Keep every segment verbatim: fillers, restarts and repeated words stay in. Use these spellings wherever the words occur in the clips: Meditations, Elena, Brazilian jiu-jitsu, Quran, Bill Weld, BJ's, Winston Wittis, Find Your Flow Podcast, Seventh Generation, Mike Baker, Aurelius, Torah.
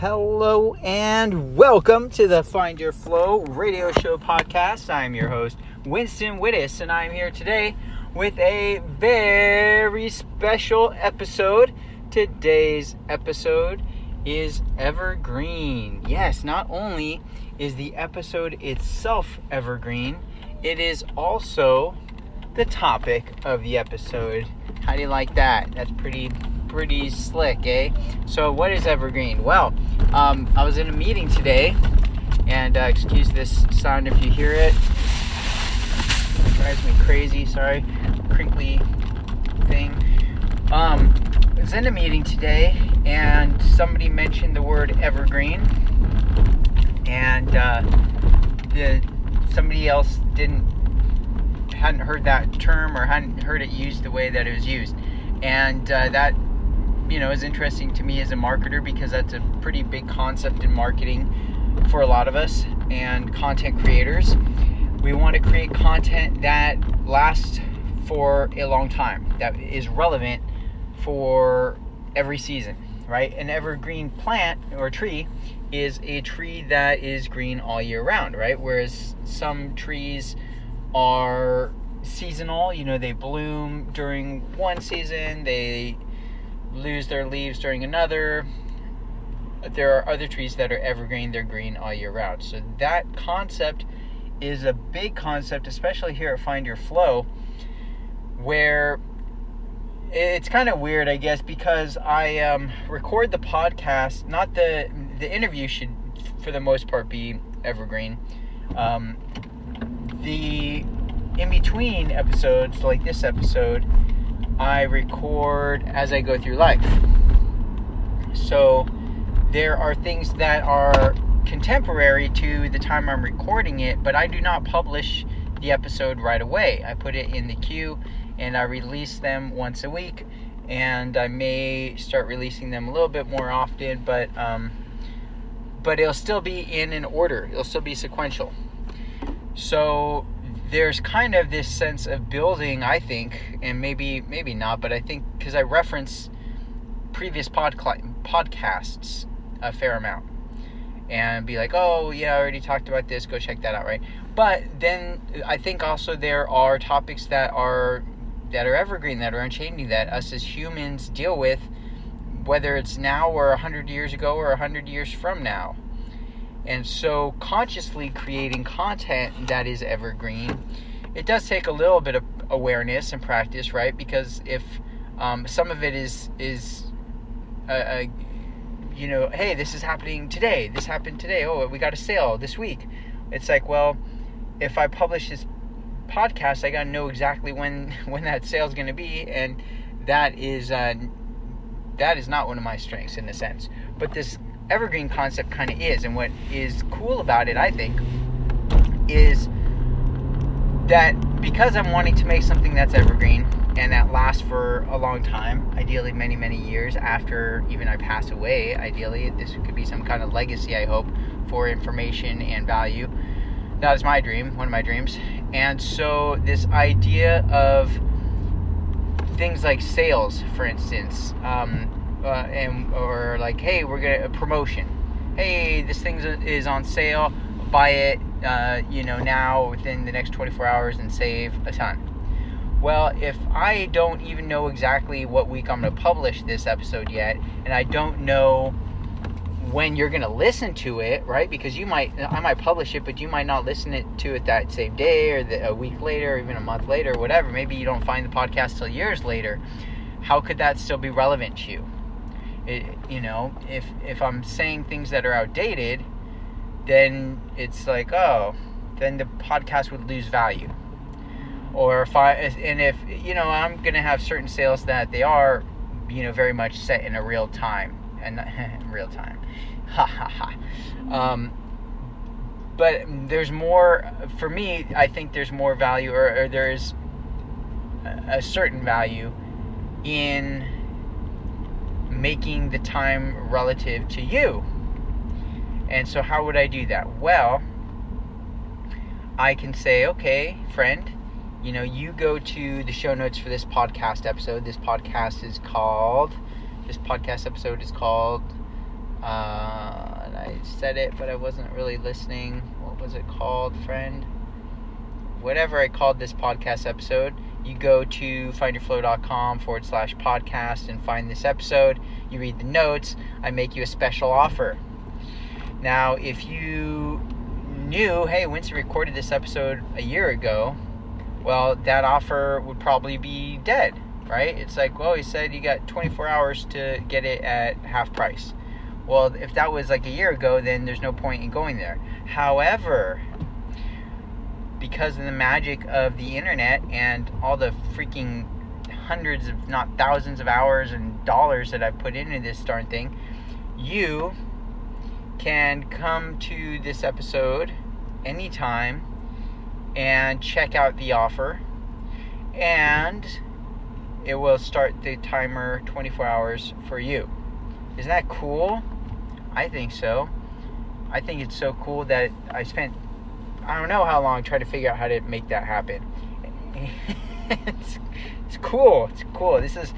Hello and welcome to the Find Your Flow radio show podcast. I'm your host, Winston Wittis, and I'm here today with a very special episode. Today's episode is evergreen. Yes, not only is the episode itself evergreen, it is also the topic of the episode. How do you like that? That's pretty... pretty slick, eh? So what is evergreen? Well, um, I was in a meeting today, and uh, excuse this sound if you hear it. It drives me crazy, sorry. Crinkly thing. Um, I was in a meeting today, and somebody mentioned the word evergreen, and uh, the somebody else didn't, hadn't heard that term or hadn't heard it used the way that it was used. And uh, that you know, is interesting to me as a marketer because that's a pretty big concept in marketing for a lot of us and content creators. We want to create content that lasts for a long time, that is relevant for every season, right? An evergreen plant or tree is a tree that is green all year round, right? Whereas some trees are seasonal, you know, they bloom during one season, they lose their leaves during another. There are other trees that are evergreen, they're green all year round. So that concept is a big concept, especially here at Find Your Flow, where it's kind of weird, I guess, because I um, record the podcast, not the, the interview should, for the most part, be evergreen. Um, the in between episodes, like this episode, I record as I go through life. So there are things that are contemporary to the time I'm recording it, but I do not publish the episode right away. I put it in the queue and I release them once a week, and I may start releasing them a little bit more often, but um, but it'll still be in an order. It'll still be sequential. So there's kind of this sense of building, I think, and maybe maybe not, but I think because I reference previous pod podcasts a fair amount and be like, oh, yeah, I already talked about this, go check that out, right? But then I think also there are topics that are that are evergreen, that are unchanging, that us as humans deal with, whether it's now or one hundred years ago or one hundred years from now. And so consciously creating content that is evergreen, it does take a little bit of awareness and practice, right? Because if um, some of it is, is uh, uh, you know, hey, this is happening today. This happened today. Oh, we got a sale this week. It's like, well, if I publish this podcast, I got to know exactly when, when that sale is going to be. And that is, uh, that is not one of my strengths in a sense. But this evergreen concept kind of is, and what is cool about it, I think, is that because I'm wanting to make something that's evergreen and that lasts for a long time, ideally many, many years after even I pass away, ideally this could be some kind of legacy, I hope, for information and value. That is my dream, one of my dreams. And so this idea of things like sales, for instance, um, Uh, and or like, hey, we're gonna a promotion. Hey, this thing is on sale. Buy it, uh, you know, now within the next twenty-four hours and save a ton. Well, if I don't even know exactly what week I'm gonna publish this episode yet, and I don't know when you're gonna listen to it, right? Because you might, I might publish it, but you might not listen it to it that same day or the, a week later, or even a month later, or whatever. Maybe you don't find the podcast till years later. How could that still be relevant to you? It, you know, if if I'm saying things that are outdated, then it's like, oh, then the podcast would lose value. Or if I, and if, you know, I'm going to have certain sales that they are, you know, very much set in a real time. And real time. Ha ha ha. Um, but there's more, for me, I think there's more value, or, or there's a certain value in making the time relative to you. And so how would I do that? Well, I can say, okay, friend, you know, you go to the show notes for this podcast episode. This podcast is called, this podcast episode is called Uh, and I said it, but I wasn't really listening. What was it called, friend? Whatever I called this podcast episode, you go to findyourflow.com forward slash podcast and find this episode. You read the notes. I make you a special offer. Now, if you knew, hey, Winston recorded this episode a year ago, well, that offer would probably be dead, right? It's like, well, he said you got twenty-four hours to get it at half price. Well, if that was like a year ago, then there's no point in going there. However, because of the magic of the internet and all the freaking hundreds, if not thousands of hours and dollars that I've put into this darn thing, you can come to this episode anytime and check out the offer, and it will start the timer twenty-four hours for you. Isn't that cool? I think so. I think it's so cool that I spent, I don't know how long, trying to figure out how to make that happen. it's, it's cool. It's cool. This is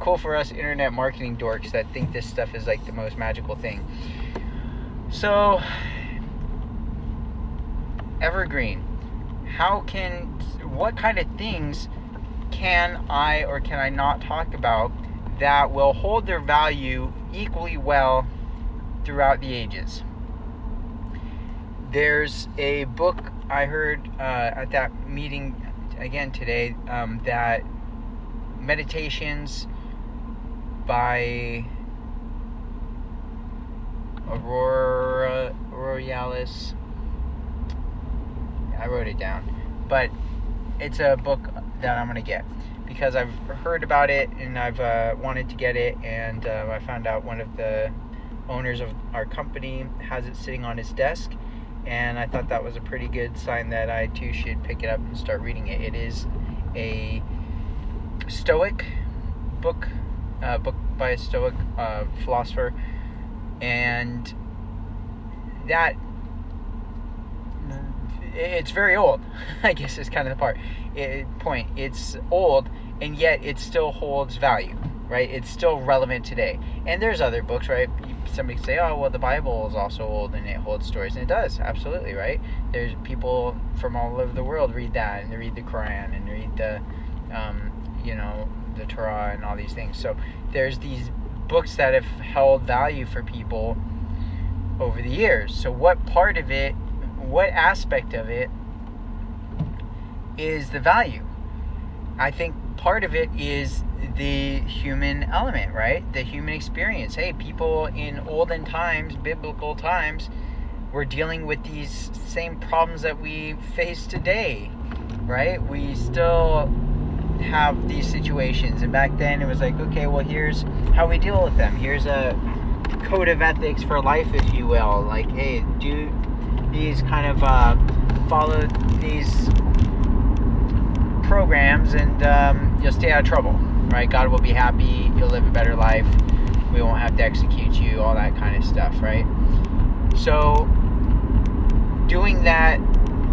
cool for us internet marketing dorks that think this stuff is like the most magical thing. So, evergreen. How can, what kind of things can I or can I not talk about that will hold their value equally well throughout the ages? There's a book I heard uh, at that meeting again today, um, that Meditations by Aurora, Aurelius. I wrote it down, but it's a book that I'm going to get because I've heard about it and I've uh, wanted to get it, and uh, I found out one of the owners of our company has it sitting on his desk, and I thought that was a pretty good sign that I too should pick it up and start reading it. It is a Stoic book, uh, book by a Stoic uh, philosopher, and that it's very old, I guess is kind of the part it, point. It's old, and yet it still holds value, right? It's still relevant today. And there's other books, right? Somebody could say, oh, well, the Bible is also old and it holds stories. And it does, absolutely, right? There's people from all over the world read that, and they read the Quran, and they read the, um, you know, the Torah and all these things. So there's these books that have held value for people over the years. So what part of it, what aspect of it is the value? I think part of it is the human element, right? The human experience. Hey, people in olden times, biblical times, were dealing with these same problems that we face today, right? We still have these situations, and back then it was like, okay, well, here's how we deal with them. Here's a code of ethics for life, if you will. Like, hey, do these kind of uh, follow these programs, and um, you'll stay out of trouble, right? God will be happy. You'll live a better life. We won't have to execute you, all that kind of stuff, right? So doing that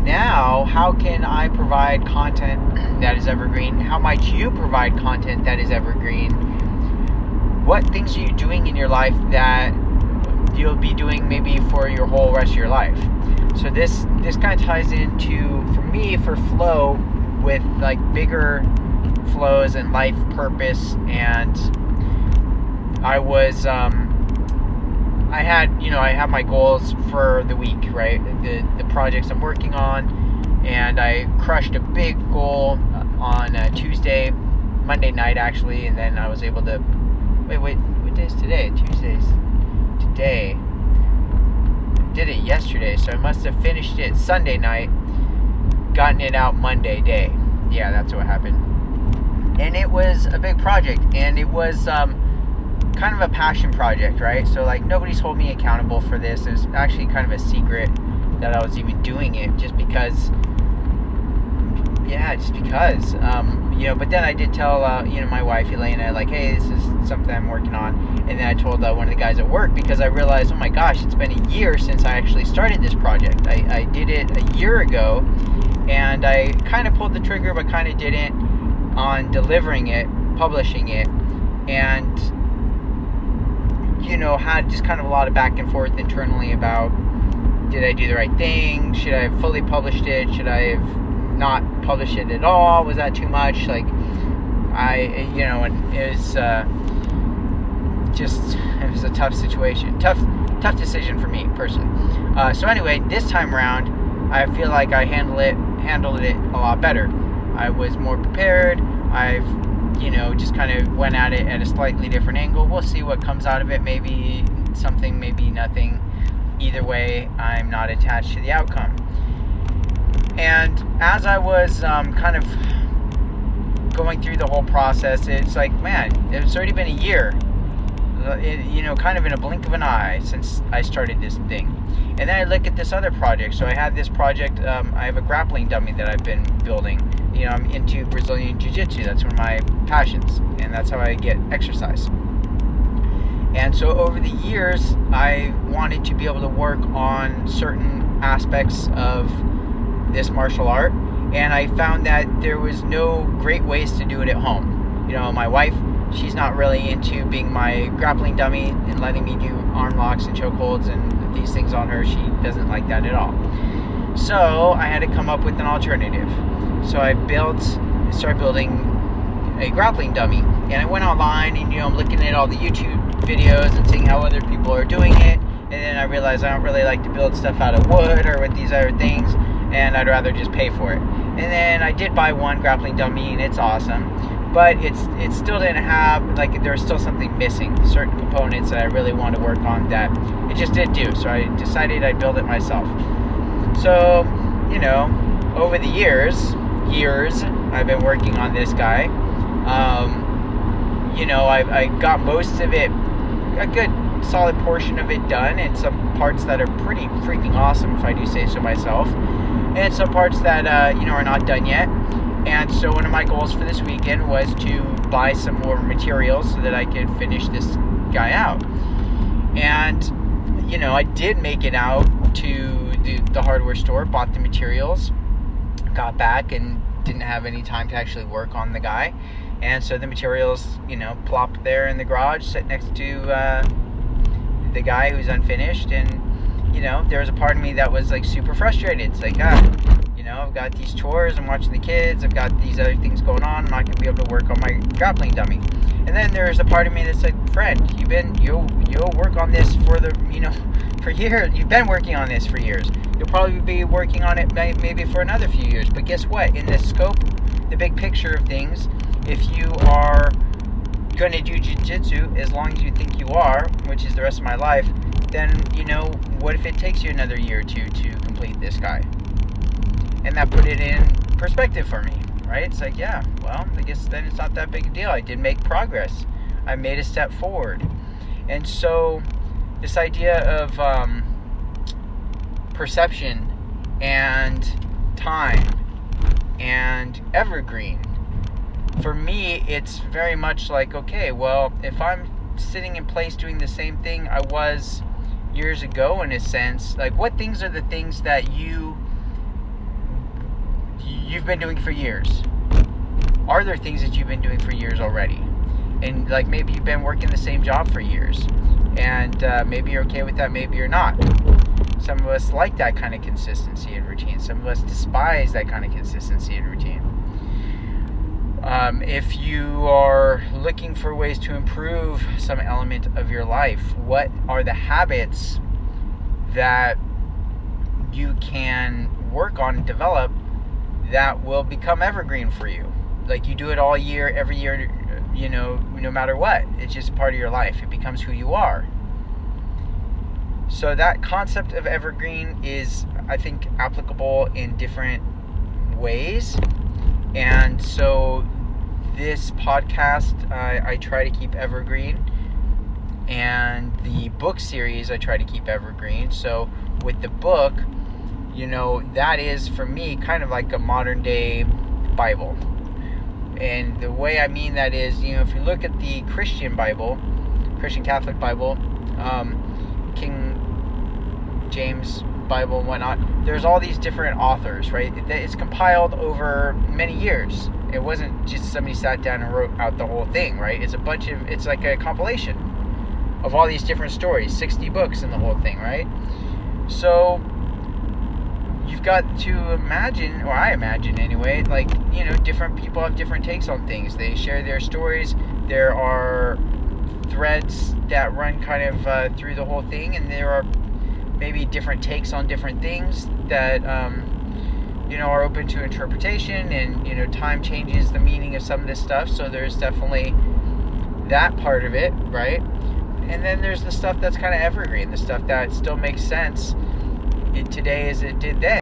now, how can I provide content that is evergreen? How might you provide content that is evergreen? What things are you doing in your life that you'll be doing maybe for your whole rest of your life? So this this kind of ties into, for me, for flow, with like bigger flows and life purpose. And I was um I had, you know, I have my goals for the week, right? The the projects I'm working on, and I crushed a big goal on a Tuesday, Monday night actually, and then I was able to wait wait what day is today? Tuesday's today. Did it yesterday, so I must have finished it Sunday night, gotten it out Monday day. Yeah, that's what happened. And it was a big project, and it was um, kind of a passion project, right? So like nobody's holding me accountable for this. It was actually kind of a secret that I was even doing it, just because, yeah, just because, um, you know, but then I did tell, uh, you know, my wife, Elena, like, hey, this is something I'm working on. And then I told uh, one of the guys at work, because I realized, oh my gosh, it's been a year since I actually started this project. I, I did it a year ago, and I kind of pulled the trigger, but kind of didn't, on delivering it, publishing it. And you know, had just kind of a lot of back and forth internally about, did I do the right thing? Should I have fully published it? Should I have not published it at all? Was that too much? Like, I, you know, and it was uh, just, it was a tough situation. Tough, tough decision for me, personally. Uh, so anyway, this time around, I feel like I handle it, handled it a lot better. I was more prepared. I've, you know, just kind of went at it at a slightly different angle. We'll see what comes out of it. Maybe something, maybe nothing. Either way, I'm not attached to the outcome. And as I was um, kind of going through the whole process, it's like, man, it's already been a year. It, you know, kind of in a blink of an eye since I started this thing. And then I look at this other project. So I had this project, um, I have a grappling dummy that I've been building. You know, I'm into Brazilian jiu-jitsu. That's one of my passions, and that's how I get exercise. And so over the years, I wanted to be able to work on certain aspects of this martial art, and I found that there was no great ways to do it at home. You know, my wife, she's not really into being my grappling dummy and letting me do arm locks and chokeholds and these things on her. She doesn't like that at all. So I had to come up with an alternative. So I built, started building a grappling dummy, and I went online and, you know, I'm looking at all the YouTube videos and seeing how other people are doing it, and then I realized I don't really like to build stuff out of wood or with these other things, and I'd rather just pay for it. And then I did buy one grappling dummy, and it's awesome. But it's it still didn't have, like, there was still something missing, certain components that I really wanted to work on that it just didn't do. So I decided I'd build it myself. So, you know, over the years, years, I've been working on this guy. Um, you know, I, I got most of it, a good solid portion of it done, and some parts that are pretty freaking awesome, if I do say so myself. And some parts that, uh, you know, are not done yet. And so one of my goals for this weekend was to buy some more materials so that I could finish this guy out. And, you know, I did make it out to the, the hardware store, bought the materials, got back, and didn't have any time to actually work on the guy. And so the materials, you know, plopped there in the garage, sit next to uh, the guy who's unfinished. And, you know, there was a part of me that was, like, super frustrated. It's like, ah... You know, I've got these chores, I'm watching the kids, I've got these other things going on, I'm not going to be able to work on my grappling dummy. And then there's a part of me that's like, friend, you've been, you'll, you'll work on this for the, you know, for years, you've been working on this for years. You'll probably be working on it may, maybe for another few years, but guess what? In the scope, the big picture of things, if you are going to do jiu-jitsu as long as you think you are, which is the rest of my life, then, you know, what if it takes you another year or two to complete this guy? And that put it in perspective for me, right? It's like, yeah, well, I guess then it's not that big a deal. I did make progress. I made a step forward. And so this idea of um, perception and time and evergreen, for me, it's very much like, okay, well, if I'm sitting in place doing the same thing I was years ago in a sense, like what things are the things that you... you've been doing for years? Are there things that you've been doing for years already? And like maybe you've been working the same job for years, and uh, maybe you're okay with that, maybe you're not. Some of us like that kind of consistency and routine. Some of us despise that kind of consistency and routine. Um, if you are looking for ways to improve some element of your life, what are the habits that you can work on and develop that will become evergreen for you? Like you do it all year, every year, you know, no matter what. It's just part of your life. It becomes who you are. So that concept of evergreen is, I think, applicable in different ways. And so this podcast, uh, I try to keep evergreen. And the book series, I try to keep evergreen. So with the book... you know, that is, for me, kind of like a modern-day Bible. And the way I mean that is, you know, if you look at the Christian Bible, Christian Catholic Bible, um, King James Bible and whatnot, there's all these different authors, right? It's compiled over many years. It wasn't just somebody sat down and wrote out the whole thing, right? It's a bunch of, it's like a compilation. of all these different stories, sixty books and the whole thing, right? So you've got to imagine, or I imagine anyway, like, you know, different people have different takes on things. They share their stories. There are threads that run kind of uh, through the whole thing, and there are maybe different takes on different things that, um, you know, are open to interpretation, and, you know, time changes the meaning of some of this stuff. So there's definitely that part of it, right? And then there's the stuff that's kind of evergreen, the stuff that still makes sense today as it did then.